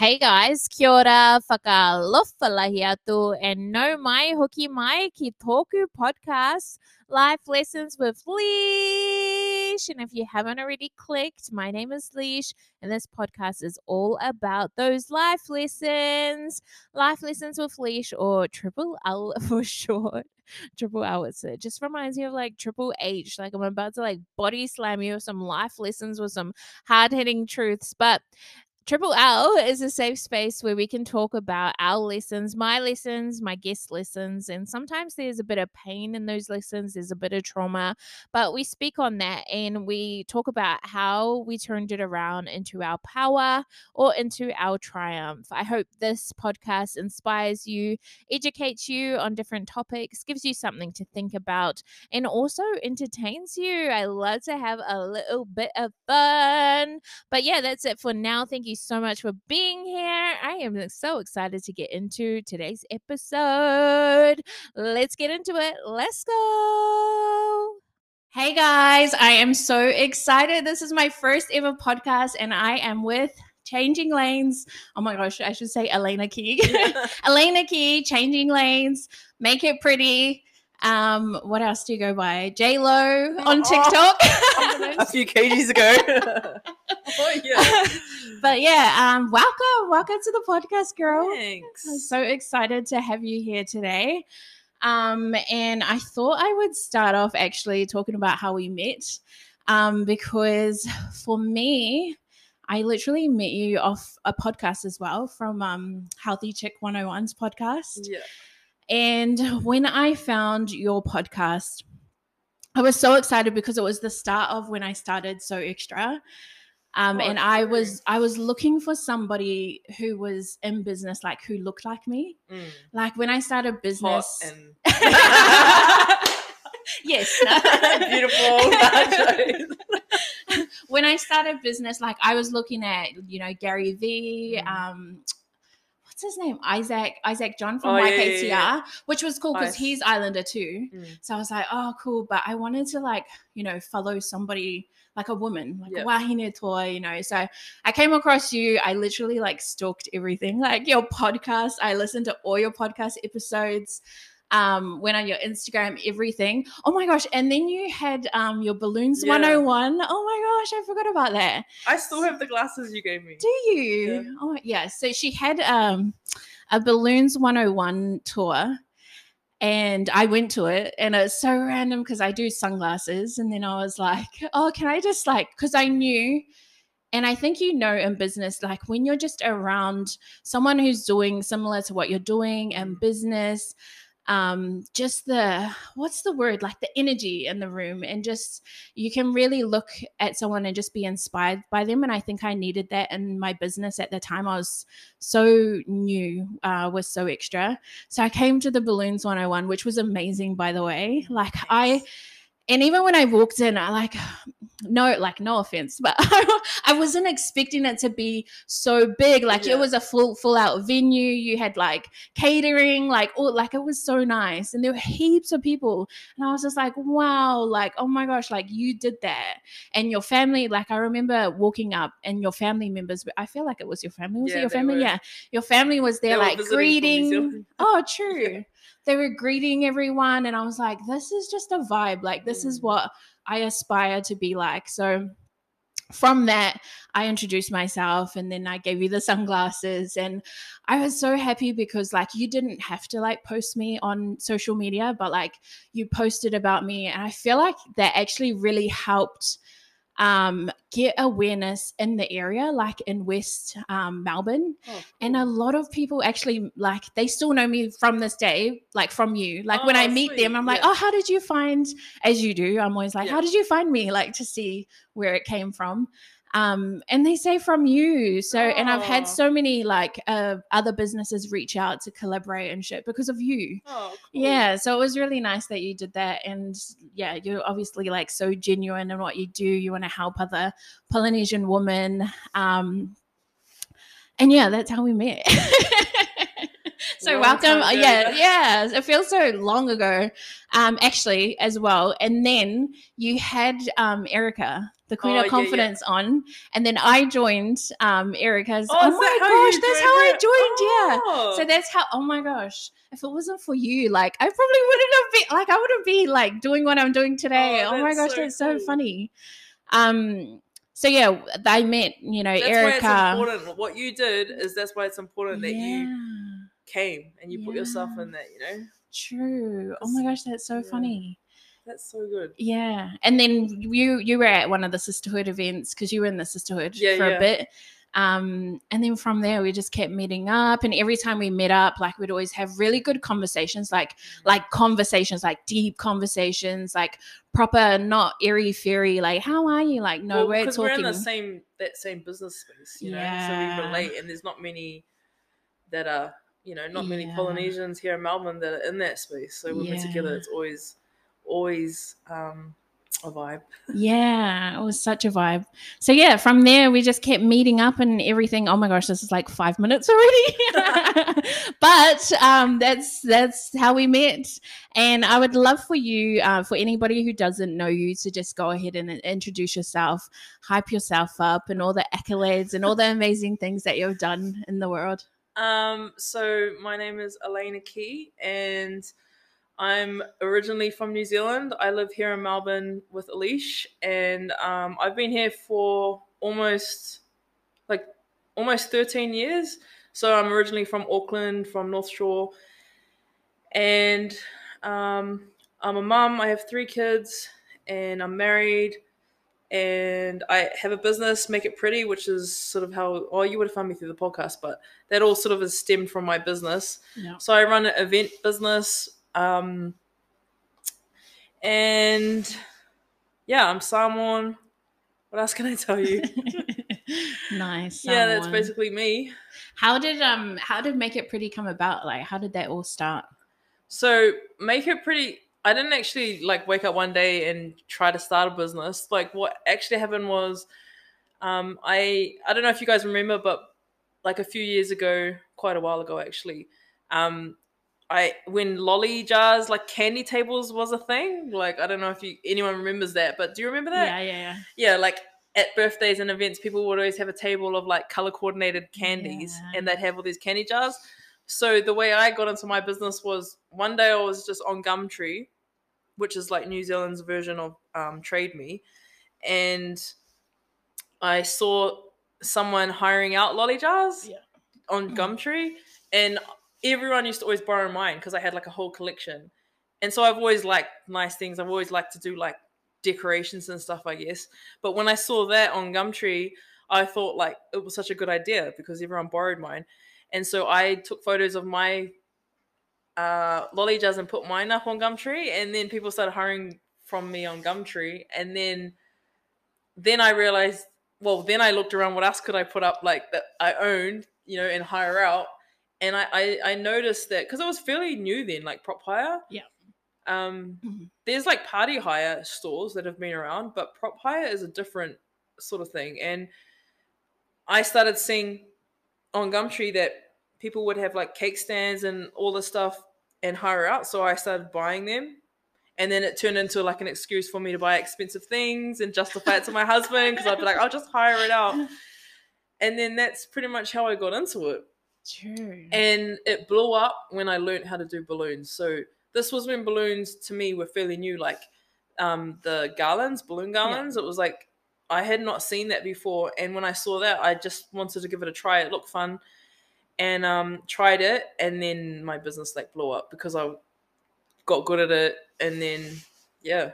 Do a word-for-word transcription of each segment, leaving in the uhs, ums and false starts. Hey guys, kia ora, whakalofalahi atu, and no mai hoki mai ki tōku podcast, Life Lessons with Leesh. And if you haven't already clicked, my name is Leesh, and this podcast is all about those life lessons. Life Lessons with Leesh, or Triple L for short. Triple L, it's, it just reminds me of like Triple H, like I'm about to like body slam you with some life lessons with some hard-hitting truths, but Triple L is a safe space where we can talk about our lessons, my lessons, my guest lessons, and sometimes there's a bit of pain in those lessons, there's a bit of trauma, but we speak on that and we talk about how we turned it around into our power or into our triumph. I hope this podcast inspires you, educates you on different topics, gives you something to think about, and also entertains you. I love to have a little bit of fun. But yeah, that's it for now. Thank you Thank you so much for being here. I am so excited to get into today's episode. Let's get into it. Let's go. Hey guys, I am so excited. This is my first ever podcast and I am with Changing Lanes. Oh my gosh, I should say Alaina Key. Yeah. Alaina Key, Changing Lanes, Make It Pretty. Um, what else do you go by? J-Lo on TikTok. Oh, a few K Gs ago. Oh, yeah. But yeah, um, welcome. Welcome to the podcast, girl. Thanks. I'm so excited to have you here today. Um, and I thought I would start off actually talking about how we met. Um, because for me, I literally met you off a podcast as well from um Healthy Chick one oh one's podcast. Yeah. And when I found your podcast, I was so excited because it was the start of when I started So Extra. Um, oh, and I was I was looking for somebody who was in business, like who looked like me. Mm. Like when I started business. And- yes. Beautiful. When I started business, like I was looking at, you know, Gary Vee, mm. um, his name Isaac Isaac John from oh, Y K T R, yeah, yeah. Which was cool because nice. He's Islander too. Mm. So I was like, oh cool, but I wanted to like, you know, follow somebody like a woman, like yep. Wahine toa, you know. So I came across you. I literally like stalked everything, like your podcast. I listened to all your podcast episodes. Um, went on your Instagram, everything. Oh my gosh. And then you had um your Balloons yeah. one oh one. Oh my gosh, I forgot about that. I still have the glasses you gave me. Do you? Yeah. Oh yeah. So she had um a Balloons one oh one tour and I went to it and it's so random because I do sunglasses and then I was like, oh, can I just like, because I knew. And I think, you know, in business, like when you're just around someone who's doing similar to what you're doing in business, um just the what's the word like the energy in the room, and just you can really look at someone and just be inspired by them. And I think I needed that in my business at the time. I was so new uh with So Extra, so I came to the Balloons one oh one, which was amazing, by the way. Like nice. I and even when I walked in, I like no like no offense, but I wasn't expecting it to be so big. Like yeah. It was a full full out venue. You had like catering, like all like it was so nice, and there were heaps of people. And I was just like, wow, like oh my gosh, like you did that. And your family, like I remember walking up, and your family members. I feel like it was your family. Was yeah, it your family? Were. Yeah, your family was there, like greeting. Oh, true. Yeah. They were greeting everyone, and I was like, this is just a vibe. Like this mm. is what I aspire to be like. So from that, I introduced myself, and then I gave you the sunglasses, and I was so happy because like you didn't have to like post me on social media, but like you posted about me, and I feel like that actually really helped um get awareness in the area, like in West um Melbourne. Oh, cool. And a lot of people actually like they still know me from this day, like from you, like oh, when I sweet. Meet them I'm like yeah. oh how did you find, as you do, I'm always like yeah. how did you find me, like to see where it came from. Um and they say from you. So oh. and I've had so many like uh, other businesses reach out to collaborate and shit because of you. Oh, cool. Yeah, so it was really nice that you did that. And yeah, you're obviously like so genuine in what you do. You want to help other Polynesian women. Um and yeah, that's how we met. So long welcome. Yeah, yeah. It feels so long ago, um, actually, as well. And then you had um, Erica, the Queen oh, of Confidence, yeah, yeah. on, and then I joined um, Erica's. Oh, oh my that gosh, that's how I joined. Oh. Yeah. So that's how. Oh my gosh. If it wasn't for you, like I probably wouldn't have been. Like I wouldn't be like doing what I'm doing today. Oh, oh my gosh, so that's cool. so funny. Um. So yeah, they met, you know, that's Erica. That's why it's important. What you did is that's why it's important yeah. that you came and you yeah. put yourself in that, you know. True. That's, oh my gosh, that's so yeah. funny. That's so good. Yeah. And then you you were at one of the sisterhood events because you were in the sisterhood yeah, for yeah. a bit. Um, and then from there we just kept meeting up, and every time we met up, like we'd always have really good conversations, like like conversations, like deep conversations, like proper, not airy fairy, like how are you? Like no, well, we're talking. We're in the same that same business space, you know. Yeah. So we relate, and there's not many that are, you know, not yeah. many Polynesians here in Melbourne that are in that space. So when yeah. we're together, it's always always um a vibe. Yeah, it was such a vibe. So yeah, from there we just kept meeting up and everything. Oh my gosh, this is like five minutes already. But um that's that's how we met. And I would love for you, uh, for anybody who doesn't know you, to just go ahead and introduce yourself, hype yourself up, and all the accolades and all the amazing things that you've done in the world. Um so my name is Alaina Key, and I'm originally from New Zealand. I live here in Melbourne with Leesh, and um, I've been here for almost like almost thirteen years. So I'm originally from Auckland, from North Shore, and um, I'm a mum. I have three kids, and I'm married, and I have a business, Make It Pretty, which is sort of how oh you would have found me through the podcast, but that all sort of is stemmed from my business. Yeah. So I run an event business. Um, and yeah, I'm Samoan. What else can I tell you? Nice. Samoan. Yeah, that's basically me. How did, um, how did Make It Pretty come about? Like, how did that all start? So Make It Pretty, I didn't actually like wake up one day and try to start a business. Like what actually happened was, um, I, I don't know if you guys remember, but like a few years ago, quite a while ago, actually, um, I when lolly jars, like candy tables, was a thing. Like I don't know if you anyone remembers that, but do you remember that? Yeah, yeah, yeah. Yeah, like at birthdays and events, people would always have a table of like color coordinated candies, yeah. and they'd have all these candy jars. So the way I got into my business was one day I was just on Gumtree, which is like New Zealand's version of um, Trade Me, and I saw someone hiring out lolly jars yeah. on Gumtree, and everyone used to always borrow mine because I had like a whole collection. And so I've always liked nice things. I've always liked to do like decorations and stuff, I guess. But when I saw that on Gumtree, I thought like it was such a good idea because everyone borrowed mine. And so I took photos of my uh, lolly jars and put mine up on Gumtree. And then people started hiring from me on Gumtree. And then, then I realized, well, then I looked around, what else could I put up like that I owned, you know, and hire out. And I, I, I noticed that because I was fairly new then, like Prop Hire. Yeah. Um, mm-hmm. There's like party hire stores that have been around, but Prop Hire is a different sort of thing. And I started seeing on Gumtree that people would have like cake stands and all this stuff and hire out. So I started buying them. And then it turned into like an excuse for me to buy expensive things and justify it to my husband because I'd be like, I'll just hire it out. And then that's pretty much how I got into it. True. And it blew up when I learned how to do balloons. So this was when balloons to me were fairly new, like um the garlands, balloon garlands. Yeah. It was like I had not seen that before, and when I saw that, I just wanted to give it a try. It looked fun, and um tried it, and then my business like blew up because I got good at it, and then yeah.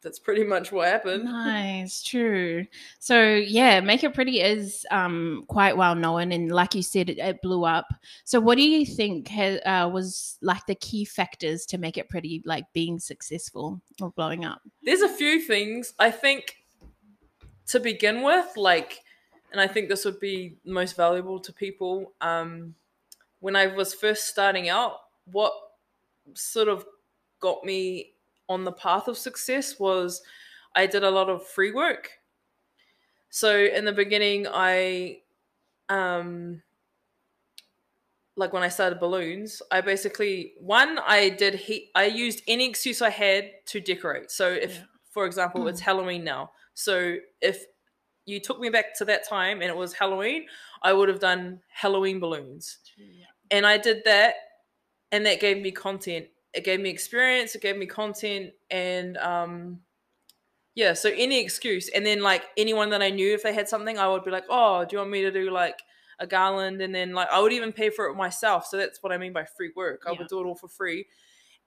That's pretty much what happened. Nice, true. So yeah, Make It Pretty is um, quite well known, and like you said, it, it blew up. So what do you think ha- uh, was like the key factors to Make It Pretty, like being successful or blowing up? There's a few things. I think to begin with, like, and I think this would be most valuable to people. Um, when I was first starting out, what sort of got me on the path of success was I did a lot of free work. So in the beginning, I um, like when I started Balloons, I basically, one, I did heat, I used any excuse I had to decorate. So if, yeah. for example, mm. it's Halloween now. So if you took me back to that time and it was Halloween, I would have done Halloween balloons. Yeah. And I did that, and that gave me content. It gave me experience. It gave me content. And um, yeah, so any excuse. And then like anyone that I knew, if they had something, I would be like, oh, do you want me to do like a garland? And then like I would even pay for it myself. So that's what I mean by free work. I yeah. would do it all for free.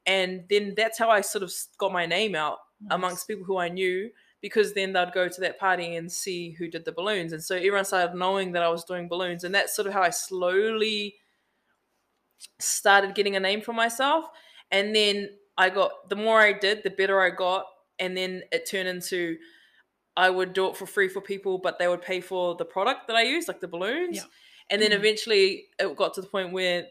And then that's how I sort of got my name out nice. amongst people who I knew, because then they'd go to that party and see who did the balloons. And so everyone started knowing that I was doing balloons. And that's sort of how I slowly started getting a name for myself. And then I got, the more I did, the better I got. And then it turned into, I would do it for free for people, but they would pay for the product that I used, like the balloons. Yeah. And then mm. eventually it got to the point where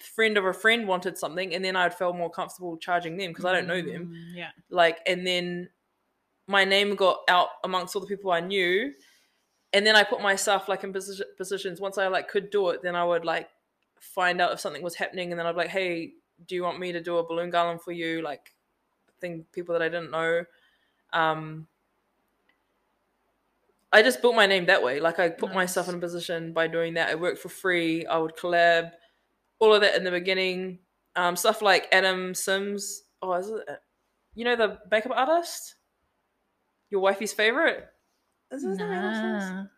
friend of a friend wanted something, and then I'd feel more comfortable charging them because I don't know them. Mm, yeah. Like, and then my name got out amongst all the people I knew. And then I put myself like in position, positions. Once I like could do it, then I would like find out if something was happening. And then I'd be like, hey, do you want me to do a balloon garland for you? Like thing, people that I didn't know. Um, I just built my name that way. Like I put nice. myself in a position by doing that. I worked for free. I would collab. All of that in the beginning, um, stuff like Adam Sims. Oh, is it? You know the makeup artist, your wifey's favorite. Is this nah. Adam Sims?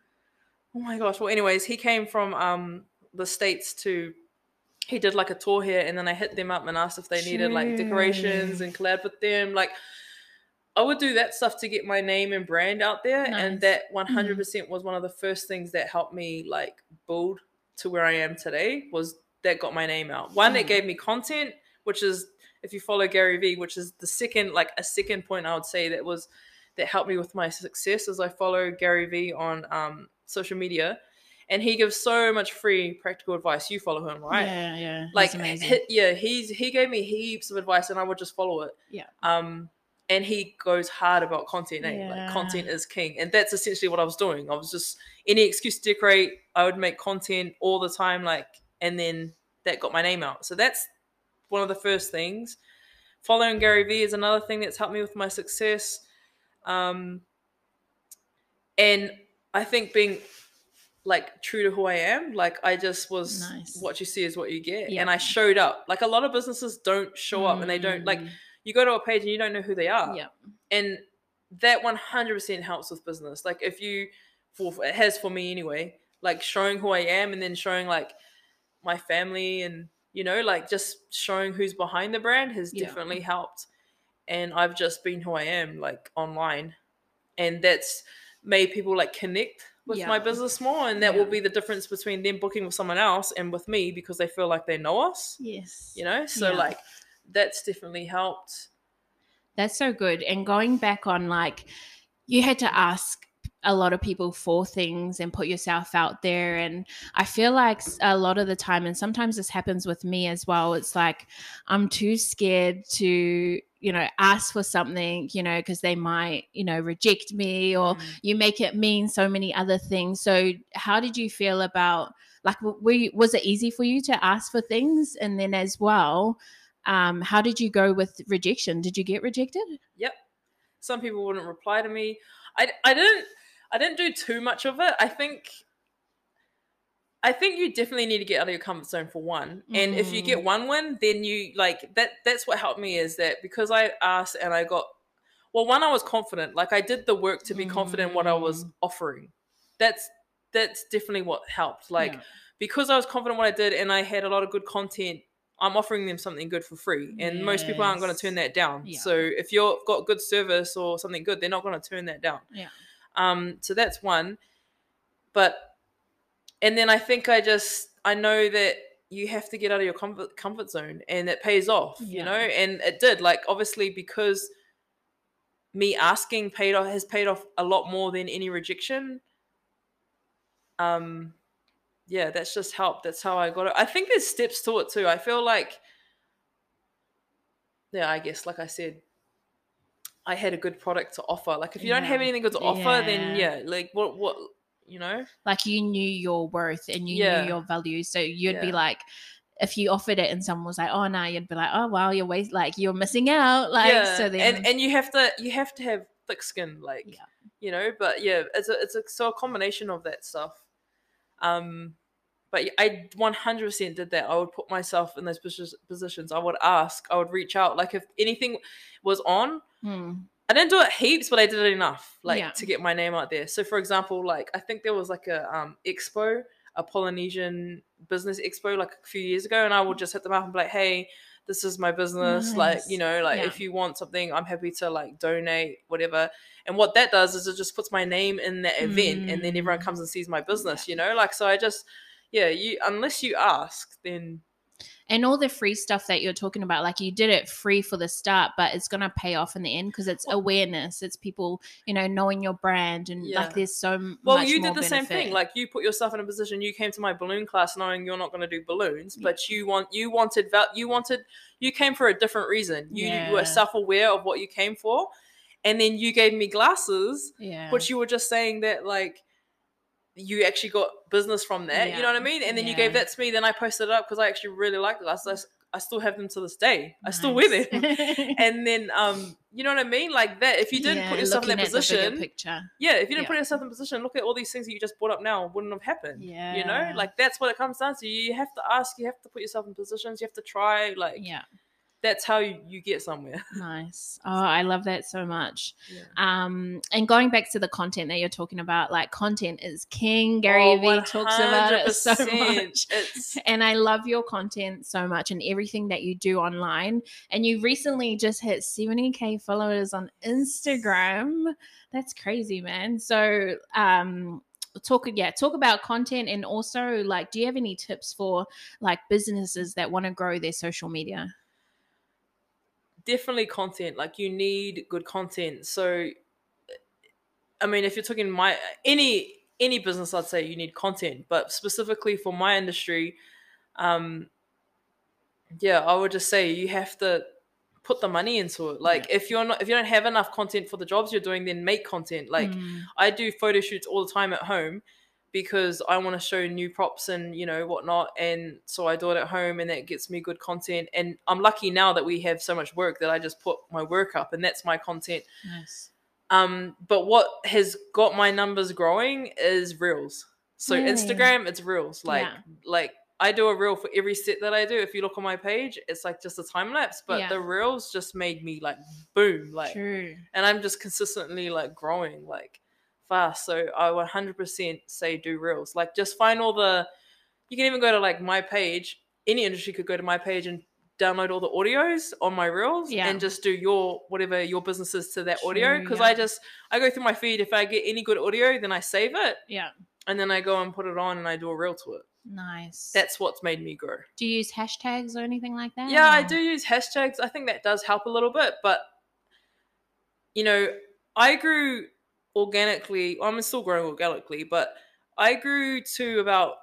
Oh my gosh. Well, anyways, he came from um the States to. He did like a tour here, and then I hit them up and asked if they Jeez. needed like decorations and collab with them. Like, I would do that stuff to get my name and brand out there, nice. and that one hundred percent mm-hmm. was one of the first things that helped me like build to where I am today. Was that got my name out. One, it gave me content, which is, if you follow Gary Vee, which is the second, like a second point I would say that was, that helped me with my success, is I follow Gary Vee on um, social media, and he gives so much free practical advice. You follow him, right? Yeah, yeah. Like, he, yeah, he's, he gave me heaps of advice, and I would just follow it. Yeah. Um, and he goes hard about content, eh? Yeah. Like content is king. And that's essentially what I was doing. I was just, any excuse to decorate, I would make content all the time, like, and then that got my name out. So that's one of the first things. Following Gary Vee is another thing that's helped me with my success. Um, and I think being like true to who I am, like I just was, nice. what you see is what you get. Yeah. And I showed up. Like a lot of businesses don't show up, mm. and they don't, like you go to a page and you don't know who they are. Yeah. And that one hundred percent helps with business. Like if you, for, it has for me anyway, like showing who I am, and then showing like, my family, and you know, like just showing who's behind the brand has yeah. definitely helped. And I've just been who I am, like online, and that's made people like connect with yeah. my business more, and that yeah. will be the difference between them booking with someone else and with me, because they feel like they know us. Yes, you know, so yeah. like that's definitely helped. That's so good. And going back on, like you had to ask a lot of people for things and put yourself out there. And I feel like a lot of the time, and sometimes this happens with me as well, it's like I'm too scared to, you know, ask for something, you know, because they might, you know, reject me, or mm. you make it mean so many other things. So how did you feel about, like, were you, was it easy for you to ask for things? And then as well, um, how did you go with rejection? Did you get rejected? Yep. Some people wouldn't reply to me. I, I didn't, I didn't do too much of it. I think I think you definitely need to get out of your comfort zone for one. And mm. if you get one win, then you like that that's what helped me, is that because I asked and I got, well, one, I was confident. Like I did the work to be mm. confident in what I was offering. That's that's definitely what helped. Like yeah. because I was confident in what I did, and I had a lot of good content, I'm offering them something good for free. And yes. most people aren't going to turn that down. Yeah. So if you've got good service or something good, they're not going to turn that down. Yeah. Um, so that's one, but, and then I think I just, I know that you have to get out of your comfort, comfort zone, and it pays off, yeah. you know, and it did, like, obviously, because me asking paid off, has paid off a lot more than any rejection. Um, yeah, that's just helped. That's how I got it. I think there's steps to it too. I feel like, yeah, I guess, like I said, I had a good product to offer. Like if you yeah. don't have anything good to offer, yeah. then yeah, like what, what, you know? Like you knew your worth and you yeah. knew your value. So you'd yeah. be like, if you offered it and someone was like, oh no, you'd be like, oh wow, you're waste- like you're missing out. Like yeah. so then and, and you have to you have to have thick skin, like yeah. you know, but yeah, it's a it's a so a combination of that stuff. Um But I one hundred percent did that. I would put myself in those positions. I would ask. I would reach out. Like if anything was on, mm. I didn't do it heaps, but I did it enough, like yeah. to get my name out there. So for example, like I think there was like a um, expo, a Polynesian business expo, like a few years ago, and I would just hit them up and be like, "Hey, this is my business. Nice. Like you know, like yeah. if you want something, I'm happy to like donate, whatever." And what that does is it just puts my name in that mm. event, and then everyone comes and sees my business. Yeah. You know, like so I just. Yeah, you unless you ask, then... And all the free stuff that you're talking about, like you did it free for the start, but it's going to pay off in the end because it's well, awareness. It's people, you know, knowing your brand and yeah. like there's so much Well, you did the benefit. Same thing. Like you put yourself in a position, you came to my balloon class knowing you're not going to do balloons, yeah. but you want you wanted, you wanted, you came for a different reason. You yeah. were self-aware of what you came for. And then you gave me glasses, yeah. which you were just saying that like, you actually got business from that, yeah. you know what I mean? And then yeah. you gave that to me, then I posted it up because I actually really liked the glasses. I, I still have them to this day. Nice. I still wear them. And then, um, you know what I mean? Like that, if you didn't yeah, put yourself in that position, yeah, if you didn't yeah. put yourself in position, look at all these things that you just brought up now wouldn't have happened, yeah. you know? Like that's what it comes down to. You have to ask, you have to put yourself in positions, you have to try, like, yeah. that's how you, you get somewhere. Nice. Oh, I love that so much. Yeah. Um, and going back to the content that you're talking about, like content is king. Gary Vee oh, talks about it so much. It's... And I love your content so much and everything that you do online. And you recently just hit seventy K followers on Instagram. That's crazy, man. So um Talk yeah, talk about content and also like do you have any tips for like businesses that want to grow their social media? Definitely content. Like you need good content. So, I mean, if you're talking my any any business, I'd say you need content. But specifically for my industry, um, yeah, I would just say you have to put the money into it. Like yeah. if you're not if you don't have enough content for the jobs you're doing, then make content. Like mm. I do photo shoots all the time at home because I want to show new props and, you know, whatnot. And so I do it at home and that gets me good content. And I'm lucky now that we have so much work that I just put my work up and that's my content. Nice. Um, but what has got my numbers growing is reels. So Yay. Instagram, it's reels. Like, yeah. like I do a reel for every set that I do. If you look on my page, it's like just a time lapse, but yeah. the reels just made me like, boom. Like, True. And I'm just consistently like growing, like, fast. So I would one hundred percent say do reels. Like just find all the, you can even go to like my page, any industry could go to my page and download all the audios on my reels yeah. and just do your, whatever your business is to that True, audio. Cause yeah. I just, I go through my feed. If I get any good audio, then I save it. Yeah. And then I go and put it on and I do a reel to it. Nice. That's what's made me grow. Do you use hashtags or anything like that? Yeah, or? I do use hashtags. I think that does help a little bit, but you know, I grew organically, I'm still growing organically, but I grew to about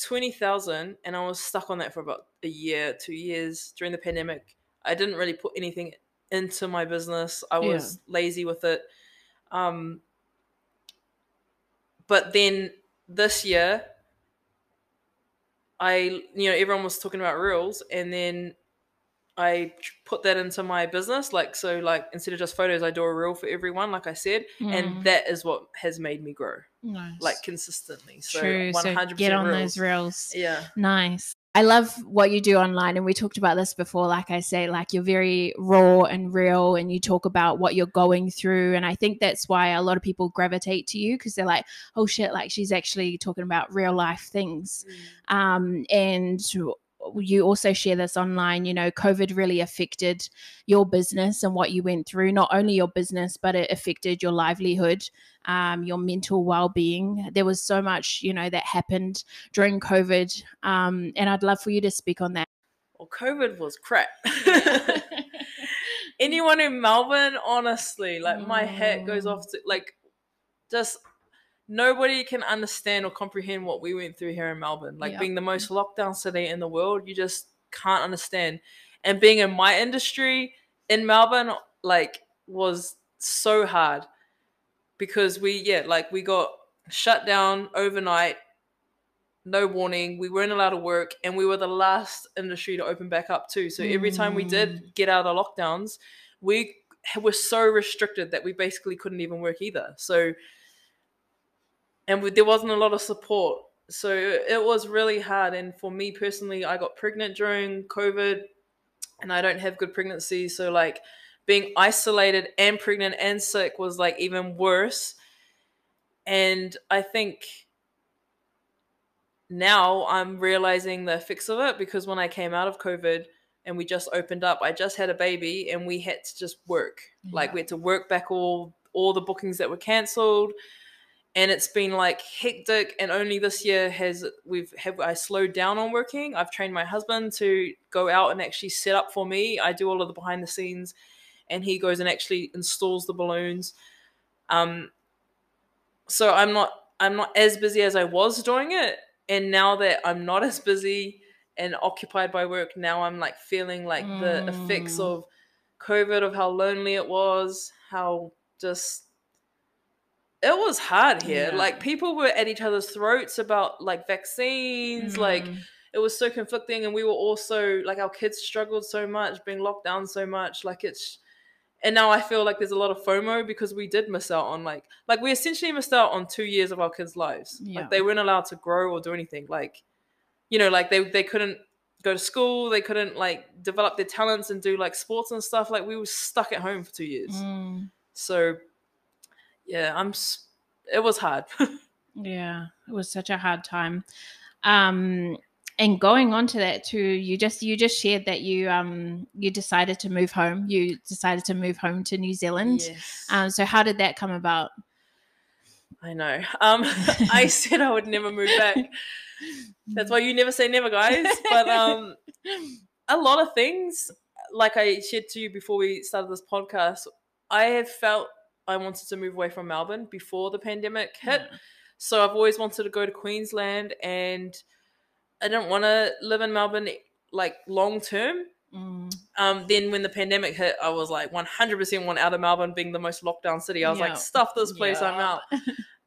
twenty thousand and I was stuck on that for about a year, two years during the pandemic. I didn't really put anything into my business. I was yeah. lazy with it. Um, but then this year, I, you know, everyone was talking about reels and then I put that into my business. Like, so like instead of just photos, I do a reel for everyone, like I said, mm. and that is what has made me grow nice. Like consistently. So True. one hundred percent so get on reels. Those reels. Yeah. Nice. I love what you do online. And we talked about this before. Like I say, like you're very raw and real and you talk about what you're going through. And I think that's why a lot of people gravitate to you because they're like, oh shit, like she's actually talking about real life things. Mm. Um, and you also share this online, you know, COVID really affected your business and what you went through, not only your business, but it affected your livelihood, um, your mental well-being. There was so much, you know, that happened during COVID. Um, and I'd love for you to speak on that. Well, COVID was crap. Yeah. Anyone in Melbourne, honestly, like mm. my hat goes off to like just nobody can understand or comprehend what we went through here in Melbourne. Like yeah. being the most lockdown city in the world, you just can't understand. And being in my industry in Melbourne, like was so hard because we, yeah, like we got shut down overnight, no warning. We weren't allowed to work, and we were the last industry to open back up too. So mm. every time we did get out of lockdowns, we were so restricted that we basically couldn't even work either. So, and we, there wasn't a lot of support. So it was really hard. And for me personally, I got pregnant during COVID, and I don't have good pregnancy. So like being isolated and pregnant and sick was like even worse. And I think now I'm realizing the effects of it, because when I came out of COVID and we just opened up, I just had a baby, and we had to just work. Yeah. Like we had to work back all, all the bookings that were canceled. And it's been like hectic, and only this year has we've have I slowed down on working. I've trained my husband to go out and actually set up for me. I do all of the behind the scenes, and he goes and actually installs the balloons. Um, so I'm not I'm not as busy as I was doing it. And now that I'm not as busy and occupied by work, now I'm like feeling like mm. the effects of COVID, of how lonely it was, how just. It was hard here. Yeah. Like people were at each other's throats about like vaccines. Mm. Like it was so conflicting, and we were also like our kids struggled so much, being locked down so much. Like it's, and now I feel like there's a lot of FOMO because we did miss out on like like we essentially missed out on two years of our kids' lives. Yeah. Like they weren't allowed to grow or do anything. Like, you know, like they they couldn't go to school. They couldn't like develop their talents and do like sports and stuff. Like we were stuck at home for two years. Mm. So. Yeah, I'm. It was hard. Yeah, it was such a hard time. Um, and going on to that too, you just you just shared that you um you decided to move home. You decided to move home to New Zealand. Yes. Um, so how did that come about? I know. Um, I said I would never move back. That's why you never say never, guys. But um, a lot of things, like I shared to you before we started this podcast, I have felt. I wanted to move away from Melbourne before the pandemic hit. Yeah. So I've always wanted to go to Queensland, and I didn't want to live in Melbourne like long term. Mm. Um, then when the pandemic hit, I was like one hundred percent want out of Melbourne being the most locked down city. I was yeah. like, stuff this place, yeah. I'm out.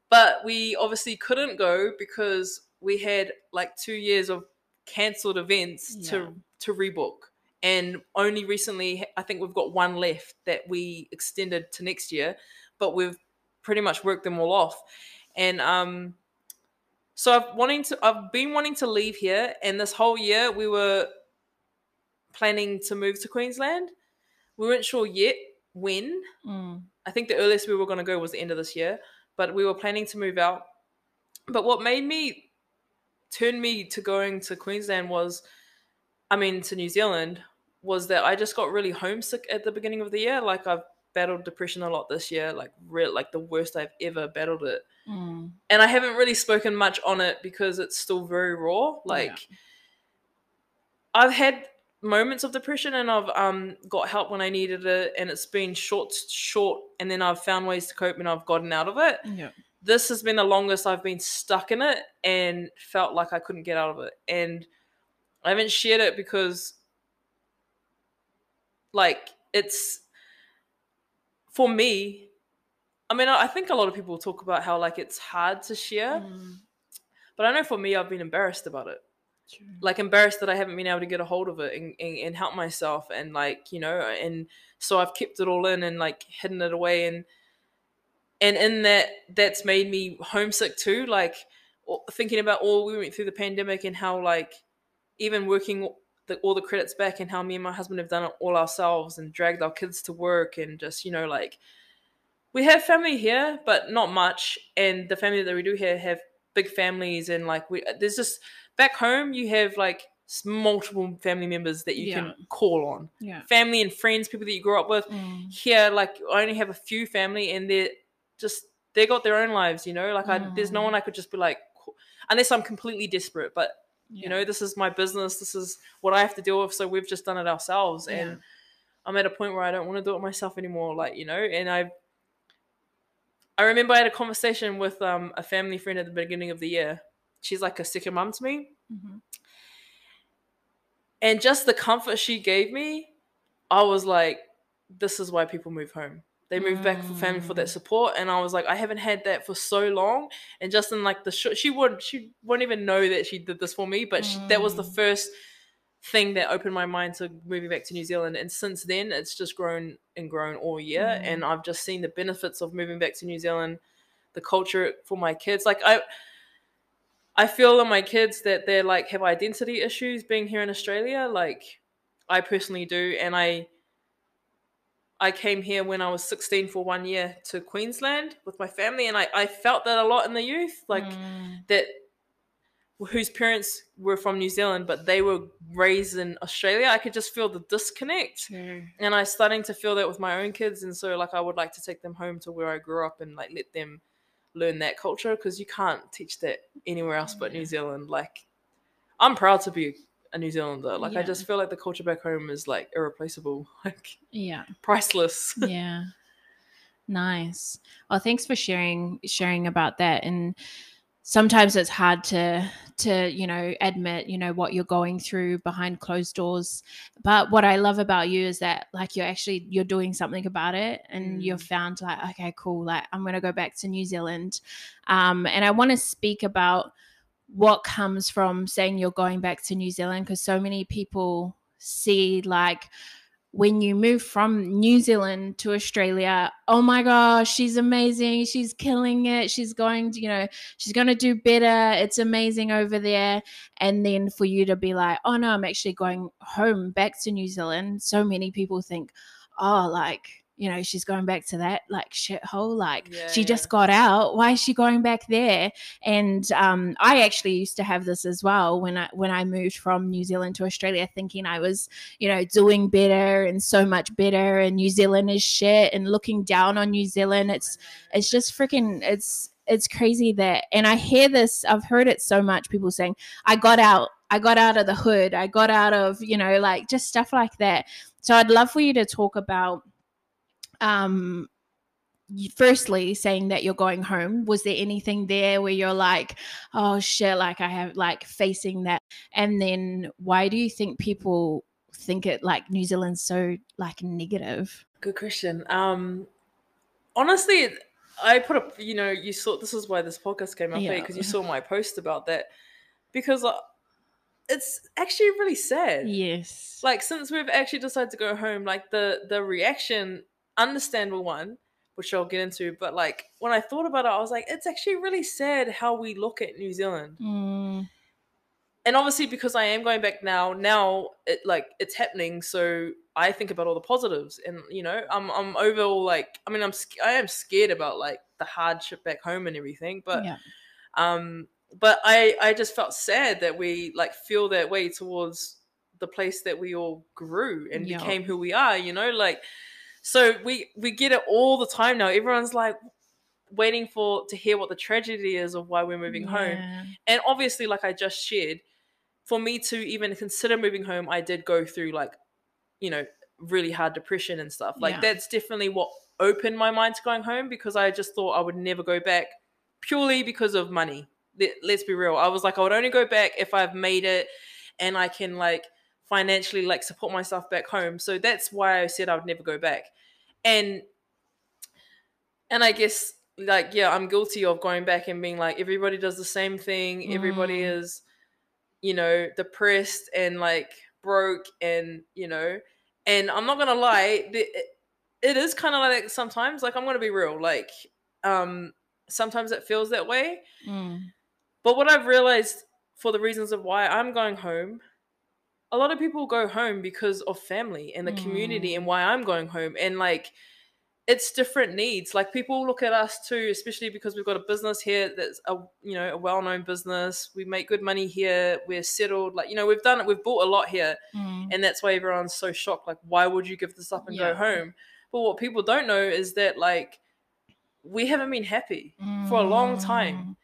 But we obviously couldn't go because we had like two years of cancelled events yeah. to, to rebook. And only recently, I think we've got one left that we extended to next year, but we've pretty much worked them all off. And um, so I've wanting to, I've been wanting to leave here. And this whole year, we were planning to move to Queensland. We weren't sure yet when. Mm. I think the earliest we were going to go was the end of this year, but we were planning to move out. But what made me turn me to going to Queensland was, I mean, to New Zealand. was that I just got really homesick at the beginning of the year. Like I've battled depression a lot this year, like real, like the worst I've ever battled it. Mm. And I haven't really spoken much on it because it's still very raw. Like yeah. I've had moments of depression, and I've um got help when I needed it, and it's been short, short, and then I've found ways to cope and I've gotten out of it. Yeah. This has been the longest I've been stuck in it and felt like I couldn't get out of it. And I haven't shared it because like it's for me, I mean, I think a lot of people talk about how like it's hard to share, mm. but I know for me, I've been embarrassed about it. True. Like embarrassed that I haven't been able to get a hold of it and, and, and help myself. And like, you know, and so I've kept it all in and like hidden it away. And, and in that, that's made me homesick too. Like thinking about all we went through the pandemic and how like even working The, all the credits back, and how me and my husband have done it all ourselves and dragged our kids to work, and just, you know, like we have family here but not much, and the family that we do here have big families, and like we there's just back home you have like multiple family members that you yeah. can call on, yeah family and friends, people that you grew up with. mm. Here like I only have a few family, and they're just they got their own lives, you know, like mm. I, there's no one I could just be like, unless I'm completely desperate, but you yeah. know, this is my business. This is what I have to deal with. So we've just done it ourselves. Yeah. And I'm at a point where I don't want to do it myself anymore. Like, you know, and I, I remember I had a conversation with um, a family friend at the beginning of the year. She's like a second mum to me. Mm-hmm. And just the comfort she gave me, I was like, this is why people move home. They moved mm. back for family for that support. And I was like, I haven't had that for so long. And just in like the sh- she would, she wouldn't even know that she did this for me. But mm. she, that was the first thing that opened my mind to moving back to New Zealand. And since then, it's just grown and grown all year. Mm. And I've just seen the benefits of moving back to New Zealand, the culture for my kids. Like I, I feel on my kids that they're like, have identity issues being here in Australia. Like I personally do. And I, I came here when I was sixteen for one year to Queensland with my family, and I, I felt that a lot in the youth, like mm. that whose parents were from New Zealand but they were raised in Australia. I could just feel the disconnect, mm. and I'm starting to feel that with my own kids, and so like I would like to take them home to where I grew up and like let them learn that culture, because you can't teach that anywhere else mm. but New Zealand. Like I'm proud to be a New Zealander. Like yeah. I just feel like the culture back home is like irreplaceable, like yeah, priceless. Yeah, nice. Well, thanks for sharing sharing about that. And sometimes it's hard to to you know admit you know what you're going through behind closed doors. But what I love about you is that like you're actually you're doing something about it, and mm. you're found like, okay, cool, like I'm gonna go back to New Zealand. Um, and I want to speak about what comes from saying you're going back to New Zealand, because so many people see like when you move from New Zealand to Australia, oh my gosh, she's amazing, she's killing it, she's going to, you know, she's going to do better, it's amazing over there. And then for you to be like, oh no, I'm actually going home back to New Zealand, so many people think, oh, like, you know, she's going back to that like shithole, like yeah, she yeah. just got out, why is she going back there? And um, I actually used to have this as well when I when I moved from New Zealand to Australia, thinking I was, you know, doing better and so much better, and New Zealand is shit, and looking down on New Zealand. It's it's just freaking it's it's crazy that, and I hear this, I've heard it so much, people saying, I got out, I got out of the hood, I got out of, you know, like just stuff like that. So I'd love for you to talk about Um, firstly, saying that you're going home. Was there anything there where you're like, oh shit, like I have like facing that? And then why do you think people think it like New Zealand's so like negative? Good question. Um, honestly, I put up, you know, you saw, this is why this podcast came up, because yeah. you saw my post about that, because I, it's actually really sad. Yes. Like since we've actually decided to go home, like the, the reaction, understandable one, which I'll get into, but like when I thought about it, I was like, it's actually really sad how we look at New Zealand. Mm. And obviously because I am going back now, now it like it's happening, so I think about all the positives, and you know, I'm I'm over all like, I mean, I'm I am scared about like the hardship back home and everything, but yeah. um, but I I just felt sad that we like feel that way towards the place that we all grew and yeah. became who we are, you know, like. So we, we get it all the time now. Everyone's like waiting for to hear what the tragedy is of why we're moving yeah. home. And obviously, like I just shared, for me to even consider moving home, I did go through like, you know, really hard depression and stuff. Like yeah. that's definitely what opened my mind to going home, because I just thought I would never go back purely because of money. Let, let's be real. I was like, I would only go back if I've made it and I can like financially like support myself back home. So that's why I said I would never go back. And and I guess like yeah, I'm guilty of going back and being like, everybody does the same thing, mm. everybody is, you know, depressed and like broke, and you know, and I'm not gonna lie, it, it is kind of like sometimes, like I'm gonna be real, like um sometimes it feels that way. Mm. But what I've realized, for the reasons of why I'm going home, a lot of people go home because of family and the mm. community, and why I'm going home. And like, it's different needs. Like people look at us too, especially because we've got a business here that's a, you know, a well-known business. We make good money here. We're settled. Like, you know, we've done it. We've bought a lot here. Mm. And that's why everyone's so shocked. Like, why would you give this up and yeah. go home? But what people don't know is that like, we haven't been happy mm. for a long time.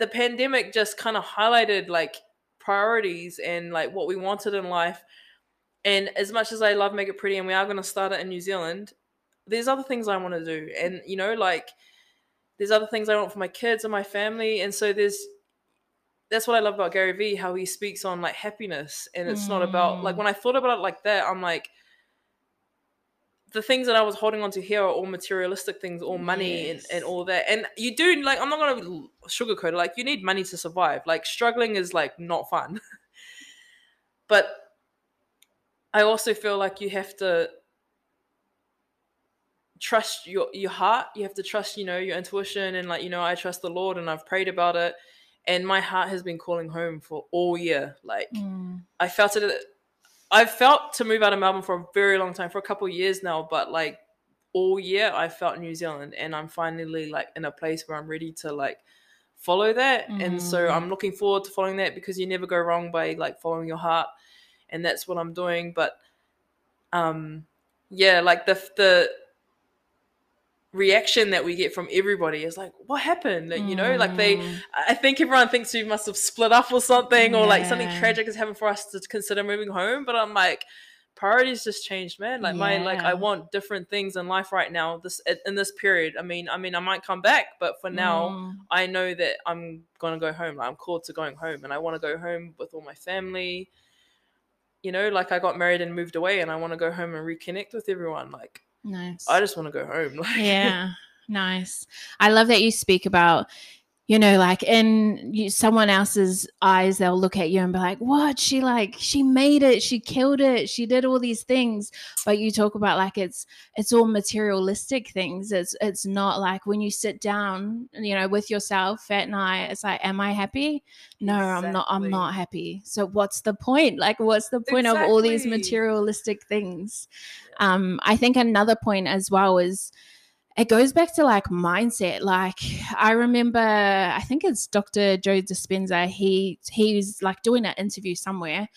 The pandemic just kind of highlighted like, priorities and like what we wanted in life. And as much as I love Make It Pretty, and we are going to start it in New Zealand, there's other things I want to do, and you know, like there's other things I want for my kids and my family. And so there's, that's what I love about Gary Vee, how he speaks on like happiness, and it's mm. not about like, when I thought about it like that, I'm like, the things that I was holding on to here are all materialistic things, all money yes. and, and all that. And you do, like, I'm not going to sugarcoat it. Like, you need money to survive. Like, struggling is, like, not fun. But I also feel like you have to trust your, your heart. You have to trust, you know, your intuition. And, like, you know, I trust the Lord and I've prayed about it. And my heart has been calling home for all year. Like, mm. I felt it... I've felt to move out of Melbourne for a very long time, for a couple of years now, but like all year I felt New Zealand, and I'm finally like in a place where I'm ready to like follow that. Mm. And so I'm looking forward to following that, because you never go wrong by like following your heart, and that's what I'm doing. But um, yeah, like the, the reaction that we get from everybody is like, what happened? Like, mm. you know, like they, I think everyone thinks we must have split up or something, yeah. or like something tragic is happening for us to consider moving home. But I'm like, priorities just changed, man. Like yeah. my, like I want different things in life right now, this, in this period. I mean, I mean, I might come back, but for now mm. I know that I'm going to go home. Like, I'm called to going home, and I want to go home with all my family. You know, like I got married and moved away, and I want to go home and reconnect with everyone. Like, nice. I just want to go home. Like. Yeah, nice. I love that you speak about, you know, like in you, someone else's eyes, they'll look at you and be like, what? She like, she made it. She killed it. She did all these things. But you talk about like it's it's all materialistic things. It's it's not like when you sit down, you know, with yourself at night, it's like, am I happy? No, exactly. I'm not. I'm not happy. So what's the point? Like, what's the point exactly. of all these materialistic things? Um, I think another point as well is it goes back to like mindset. Like I remember, I think it's Doctor Joe Dispenza. He he was like doing an interview somewhere,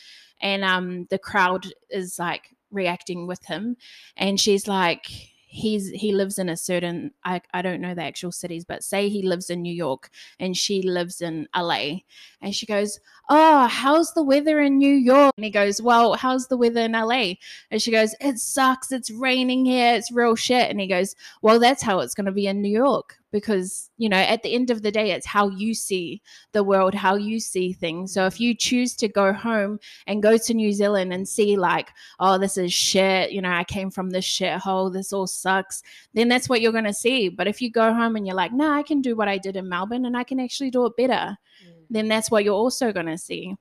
and um, the crowd is like reacting with him, and she's like, he's he lives in a certain, I, I don't know the actual cities, but say he lives in New York and she lives in L A, and she goes, oh, how's the weather in New York? And he goes, well, how's the weather in L A? And she goes, it sucks, it's raining here, it's real shit. And he goes, well, that's how it's going to be in New York, because, you know, at the end of the day, it's how you see the world, how you see things. So if you choose to go home and go to New Zealand and see like, oh, this is shit, you know, I came from this shithole, this all sucks, then that's what you're going to see. But if you go home and you're like, no, nah, I can do what I did in Melbourne and I can actually do it better, mm. then that's what you're also going to see.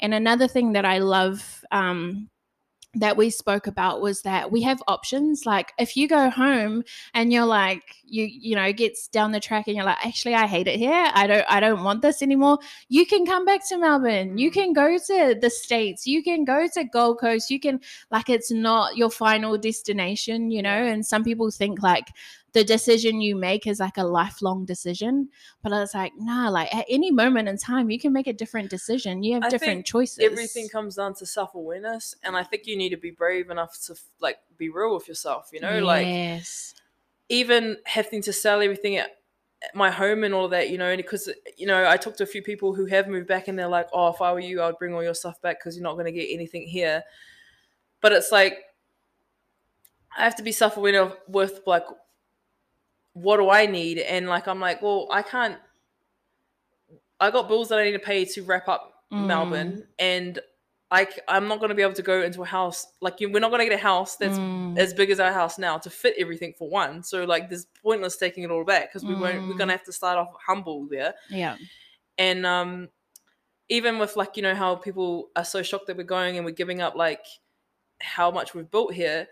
And another thing that I love um, that we spoke about was that we have options. Like if you go home and you're like, you you know, gets down the track and you're like, actually, I hate it here. I don't, I don't want this anymore. You can come back to Melbourne. You can go to the States. You can go to Gold Coast. You can, like, it's not your final destination, you know? And some people think like the decision you make is like a lifelong decision, but it's like, nah, like at any moment in time, you can make a different decision. You have I different choices. Everything comes down to self-awareness. And I think you need to be brave enough to like be real with yourself, you know, yes. like even having to sell everything at, at my home and all that, you know, and because, you know, I talked to a few people who have moved back and they're like, oh, if I were you, I would bring all your stuff back, 'cause you're not going to get anything here. But it's like, I have to be self-aware of with like, what do I need? And like, I'm like, well, I can't, I got bills that I need to pay to wrap up mm. Melbourne, and I, I'm not going to be able to go into a house. Like you, we're not going to get a house that's mm. as big as our house now to fit everything for one. So like there's pointless taking it all back, 'cause we mm. won't, we're going to have to start off humble there. Yeah. And, um, even with like, you know, how people are so shocked that we're going and we're giving up like how much we've built here.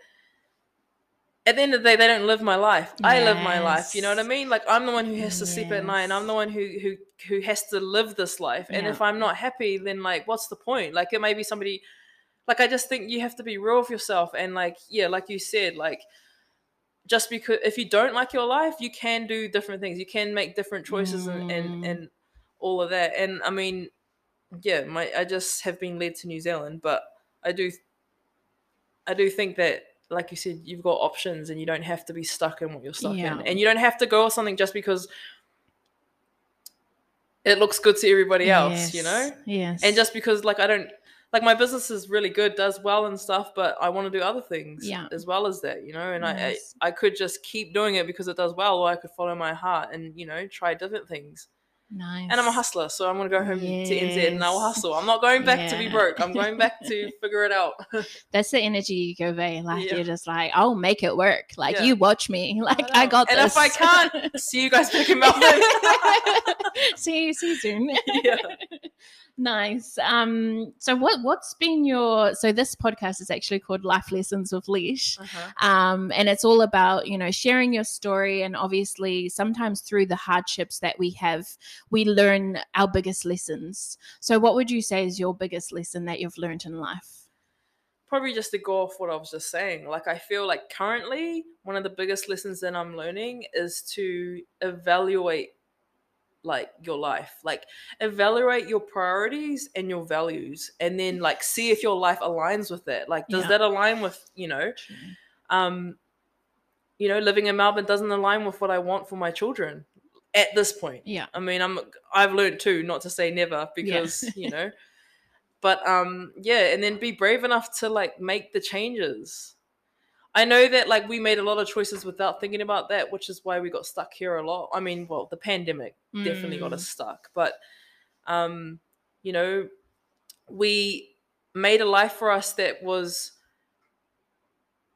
At the end of the day, they don't live my life. Yes. I live my life. You know what I mean? Like I'm the one who has to yes. sleep at night, and I'm the one who who who has to live this life. And yeah. if I'm not happy, then like, what's the point? Like it may be somebody, like I just think you have to be real with yourself. And like, yeah, like you said, like just because if you don't like your life, you can do different things. You can make different choices mm. and, and and all of that. And I mean, yeah, my I just have been led to New Zealand, but I do, I do think that, like you said, you've got options and you don't have to be stuck in what you're stuck yeah. in. And you don't have to go or something just because it looks good to everybody else, yes. you know? Yes. And just because, like, I don't – like, my business is really good, does well and stuff, but I want to do other things yeah. as well as that, you know? And yes. I, I I could just keep doing it because it does well, or I could follow my heart and, you know, try different things. Nice. And I'm a hustler, so I'm going to go home yes. to N Z and I will hustle. I'm not going back yeah. to be broke. I'm going back to figure it out. That's the energy you give, eh? Like, yeah. you're just like, I'll make it work. Like, yeah. you watch me. Like, I, I got and this. And if I can't, see you guys back in Melbourne. see, see you soon. Yeah. Nice. Um, so what, what's been your, so this podcast is actually called Life Lessons with Leesh. Uh-huh. Um, and it's all about, you know, sharing your story. And obviously sometimes through the hardships that we have, we learn our biggest lessons. So what would you say is your biggest lesson that you've learned in life? Probably just to go off what I was just saying. Like, I feel like currently one of the biggest lessons that I'm learning is to evaluate like your life, like evaluate your priorities and your values, and then like see if your life aligns with that. Like, does yeah. that align with, you know, True. um, you know, living in Melbourne doesn't align with what I want for my children at this point. Yeah. I mean, I'm, I've learned too, not to say never because, yeah. you know, but um, yeah. And then be brave enough to like make the changes. I know that like we made a lot of choices without thinking about that, which is why we got stuck here a lot. I mean, well, the pandemic mm. definitely got us stuck, but um, you know, we made a life for us that was,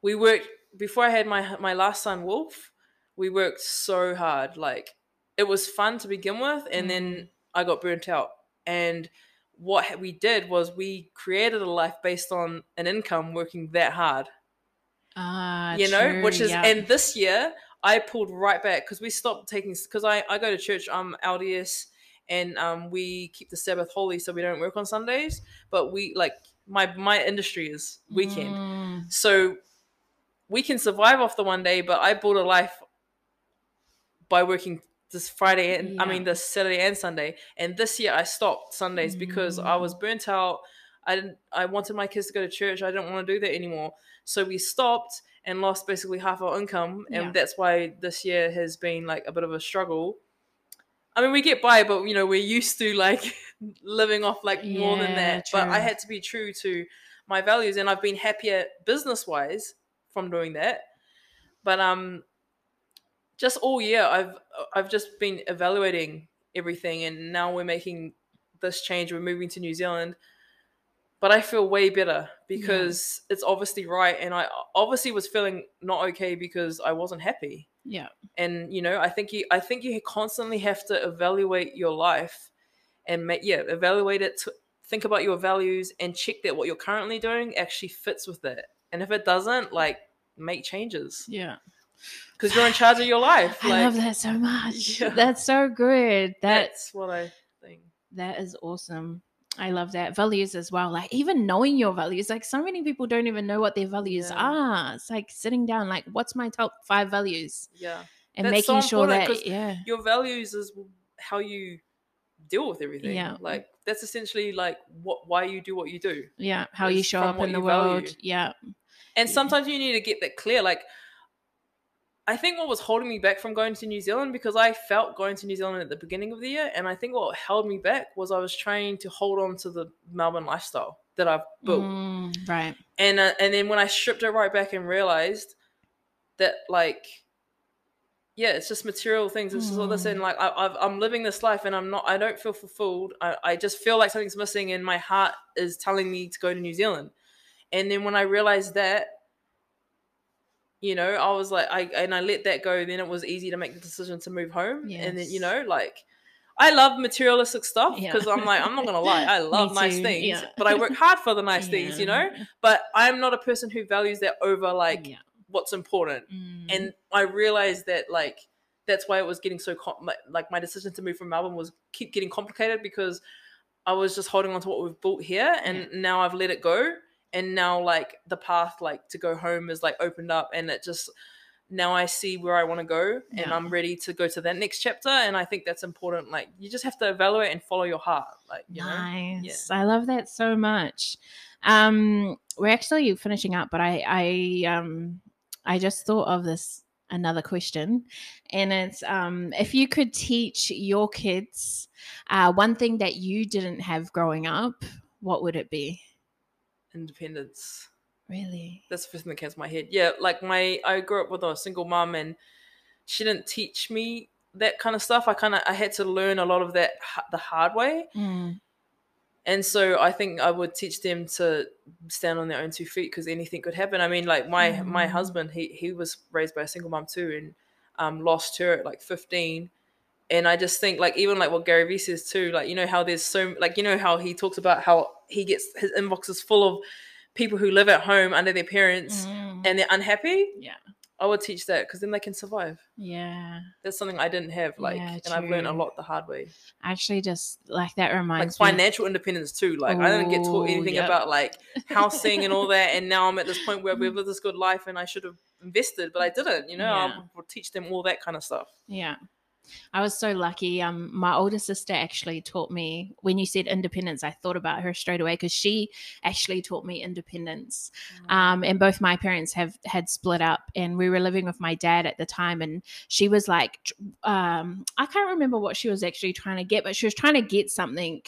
we worked before I had my, my last son, Wolf, we worked so hard. Like, it was fun to begin with. And mm. then I got burnt out, and what we did was we created a life based on an income working that hard. Ah, you know, true, which is yeah. and this year I pulled right back because we stopped taking because I, I go to church, I'm L D S, and um we keep the Sabbath holy, so we don't work on Sundays, but we like my my industry is weekend, mm. so we can survive off the one day, but I bought a life by working this Friday and yeah. I mean this Saturday and Sunday, and this year I stopped Sundays mm. because I was burnt out. I didn't, I wanted my kids to go to church. I didn't want to do that anymore. So we stopped and lost basically half our income. And yeah. that's why this year has been like a bit of a struggle. I mean, we get by, but you know, we're used to like living off like yeah, more than that. True. But I had to be true to my values, and I've been happier business wise from doing that. But, um, just all year I've, I've just been evaluating everything, and now we're making this change. We're moving to New Zealand. But I feel way better because yeah. it's obviously right. And I obviously was feeling not okay because I wasn't happy. Yeah. And, you know, I think you I think you constantly have to evaluate your life and, make, yeah, evaluate it, to think about your values and check that what you're currently doing actually fits with it. And if it doesn't, like, make changes. Yeah. Because you're in charge of your life. I like, love that so much. Yeah. That's so good. That's, That's what I think. That is awesome. I love that. Values as well. Like, even knowing your values, like so many people don't even know what their values yeah. are. It's like sitting down, like, what's my top five values? Yeah. And that's making so sure that, yeah. your values is how you deal with everything. Yeah. Like, that's essentially like what, why you do what you do. Yeah. How you show up in the world. Value. Yeah. And yeah. sometimes you need to get that clear. Like, I think what was holding me back from going to New Zealand, because I felt going to New Zealand at the beginning of the year, and I think what held me back was I was trying to hold on to the Melbourne lifestyle that I've built. Mm, right. And uh, and then when I stripped it right back and realized that, like, yeah, it's just material things. It's mm. just all this, and like I, I've, I'm living this life, and I'm not. I don't feel fulfilled. I, I just feel like something's missing, and my heart is telling me to go to New Zealand. And then when I realized that, you know, I was like, I and I let that go. Then it was easy to make the decision to move home. Yes. And then, you know, like, I love materialistic stuff because yeah. I'm like, I'm not gonna lie, I love nice things, yeah. but I work hard for the nice yeah. things, you know. But I'm not a person who values that over like yeah. what's important. Mm. And I realized that, like, that's why it was getting so com- like my decision to move from Melbourne was keep getting complicated because I was just holding on to what we've built here, and yeah. now I've let it go. And now, like, the path, like, to go home is, like, opened up, and it just – now I see where I want to go, and yeah. I'm ready to go to that next chapter, and I think that's important. Like, you just have to evaluate and follow your heart. Like, you nice. know? Yeah. I love that so much. Um, we're actually finishing up, but I, I, um, I just thought of this another question, and it's um, if you could teach your kids uh, one thing that you didn't have growing up, what would it be? Independence. Really? That's the first thing that came to my head. Yeah, like my I grew up with a single mom, and she didn't teach me that kind of stuff. I kind of I had to learn a lot of that the hard way. Mm. And so I think I would teach them to stand on their own two feet, because anything could happen. I mean, like my mm. my husband, he he was raised by a single mom too, and um, lost her at like fifteen. And I just think, like, even like what Gary Vee says too, like, you know how there's so, like, you know how he talks about how he gets his inbox is full of people who live at home under their parents mm. and they're unhappy. Yeah. I would teach that, because then they can survive. Yeah. That's something I didn't have, like, yeah, and I've learned a lot the hard way. Actually, just, like, that reminds me. Like, financial me. independence, too. Like, Ooh, I didn't get taught anything yep. about, like, housing and all that, and now I'm at this point where we've lived this good life and I should have invested, but I didn't, you know. Yeah. I would teach them all that kind of stuff. Yeah. I was so lucky. Um, my older sister actually taught me, when you said independence, I thought about her straight away, because she actually taught me independence. Mm. Um, and both my parents have had split up, and we were living with my dad at the time. And she was like, um, I can't remember what she was actually trying to get, but she was trying to get something.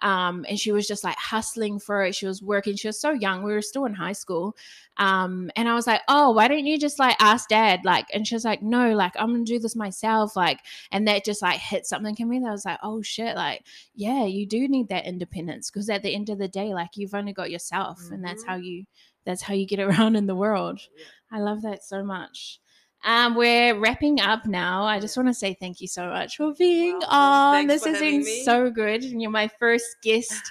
Um, and she was just like hustling for it. She was working. She was so young. We were still in high school. Um, and I was like, oh, why don't you just like ask dad? Like, and she was like, no, like I'm going to do this myself. Like, and that just like hit something in me that was like, oh shit. Like, yeah, you do need that independence, because at the end of the day, like you've only got yourself, mm-hmm. and that's how you, that's how you get around in the world. Yeah. I love that so much. Um, we're wrapping up now. I just want to say thank you so much for being wow. on. Thanks this has been me. so good. You're my first guest.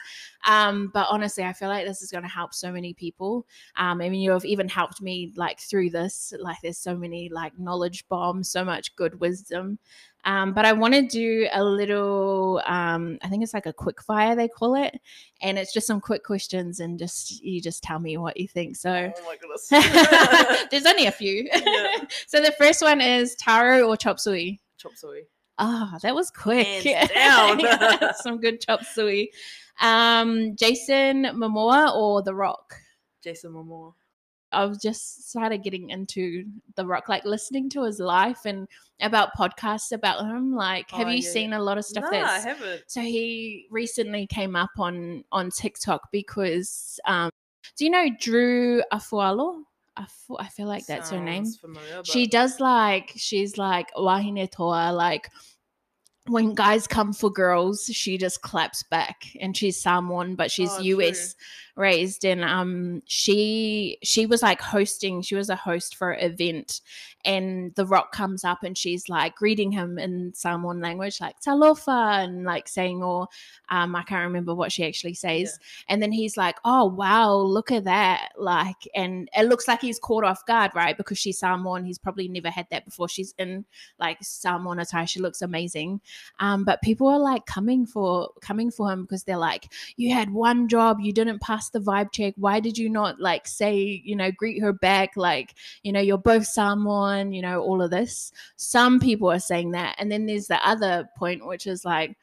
Um, but honestly, I feel like this is going to help so many people. Um, I mean, you have even helped me like through this. Like, there's so many like knowledge bombs, so much good wisdom. Um, but I want to do a little, um, I think it's like a quick fire, they call it. And it's just some quick questions, and just, you just tell me what you think. So, oh my goodness. There's only a few. Yeah. So the first one is taro or chop suey? Chop suey. Oh, that was quick. Hands down. Yeah, some good chop suey. Um, Jason Momoa or The Rock? Jason Momoa. I've just started getting into The Rock, like listening to his life and about podcasts about him. Like, have oh, you yeah, seen yeah. a lot of stuff? No, that's... I haven't. So he recently came up on, on TikTok because, um, do you know Drew Afualo? I feel, I feel like that's Sounds her name. Familiar, but... She does like, she's like wahine toa, like when guys come for girls, she just claps back, and she's Samoan, but she's oh, U S true. raised. And um, she she was like hosting. She was a host for an event, and The Rock comes up, and she's like greeting him in Samoan language, like talofa, and like saying, or um, I can't remember what she actually says. Yeah. And then he's like, oh, wow, look at that. Like, and it looks like he's caught off guard, right? Because she's Samoan. He's probably never had that before. She's in like Samoan attire. She looks amazing. Um, but people are like coming for coming for him, because they're like, you had one job, you didn't pass the vibe check. Why did you not like say, you know, greet her back? Like, you know, you're both Samoan, you know, all of this. Some people are saying that. And then there's the other point, which is like,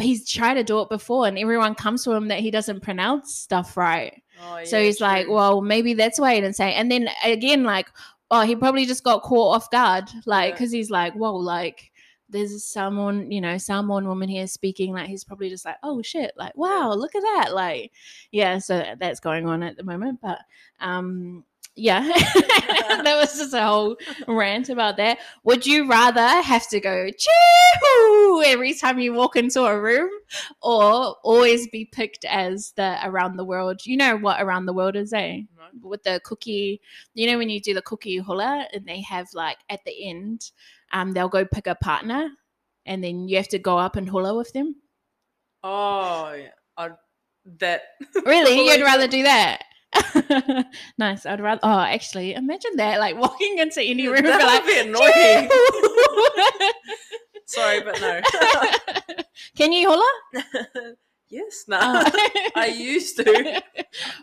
he's tried to do it before, and everyone comes to him that he doesn't pronounce stuff right. Oh, yeah, so he's true. like, well, maybe that's why he didn't say it. And then again, like, oh, he probably just got caught off guard. Like, because yeah. he's like, whoa, like, there's someone, you know, someone woman here speaking, like he's probably just like, oh shit, like, wow, look at that. Like, yeah, so that's going on at the moment. But um, yeah, that was just a whole rant about that. Would you rather have to go choo every time you walk into a room, or always be picked as the around the world? You know what around the world is, eh? No. With the cookie, you know, when you do the cookie hula and they have like at the end, Um, they'll go pick a partner, and then you have to go up and hula with them. Oh, yeah. I'd, that. Really? You'd rather do that? Nice. I'd rather. Oh, actually, imagine that. Like walking into any room. That would like, be annoying. Sorry, but no. Can you hula? Yes, no. Nah. Oh. I used to.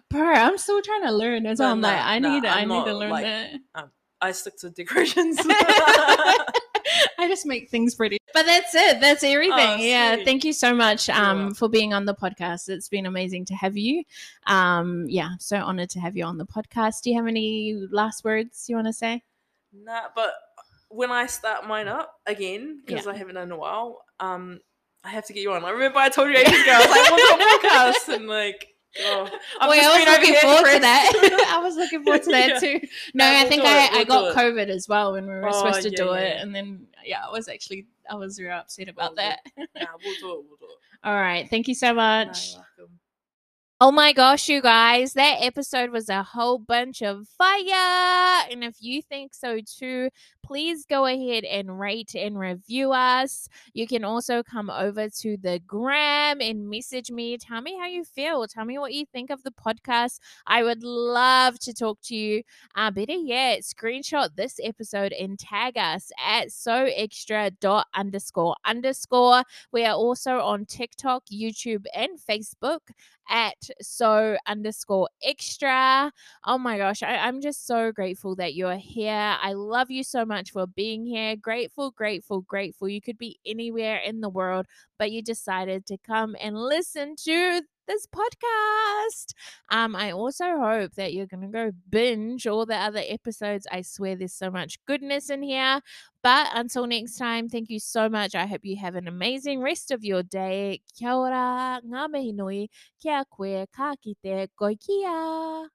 Bro, I'm still trying to learn. As no, I'm no, like, I need, no, I need not, to learn like, that. Um, I stick to decorations. I just make things pretty. But that's it. That's everything. Oh, yeah. Thank you so much um, for being on the podcast. It's been amazing to have you. Um, yeah. So honored to have you on the podcast. Do you have any last words you want to say? Nah, but when I start mine up again, because yeah. I haven't done in a while, um, I have to get you on. I remember I told you ages ago, I was like, what's on podcast? And like, Oh, I've Wait, I was looking forward to that. I was looking forward to that yeah. too. No, no we'll I think I, we'll I got COVID as well when we were oh, supposed to yeah, do yeah. it, and then yeah, I was actually I was real upset about well, that. Nah, we'll do it. We'll do it. All right. Thank you so much. No, you're welcome. Oh my gosh, you guys, that episode was a whole bunch of fire. And if you think so too, please go ahead and rate and review us. You can also come over to the gram and message me. Tell me how you feel. Tell me what you think of the podcast. I would love to talk to you. Uh, better yet, screenshot this episode and tag us at so extra dot underscore underscore. We are also on TikTok, YouTube, and Facebook at so underscore extra. Oh my gosh, I, I'm just so grateful that you're here. I love you so much for being here. Grateful, grateful, grateful. You could be anywhere in the world, but you decided to come and listen to this podcast. Um, I also hope that you're going to go binge all the other episodes. I swear there's so much goodness in here. But until next time, thank you so much. I hope you have an amazing rest of your day. Kia ora, ngā mihi nui, kia koe, ka kite, koe kia.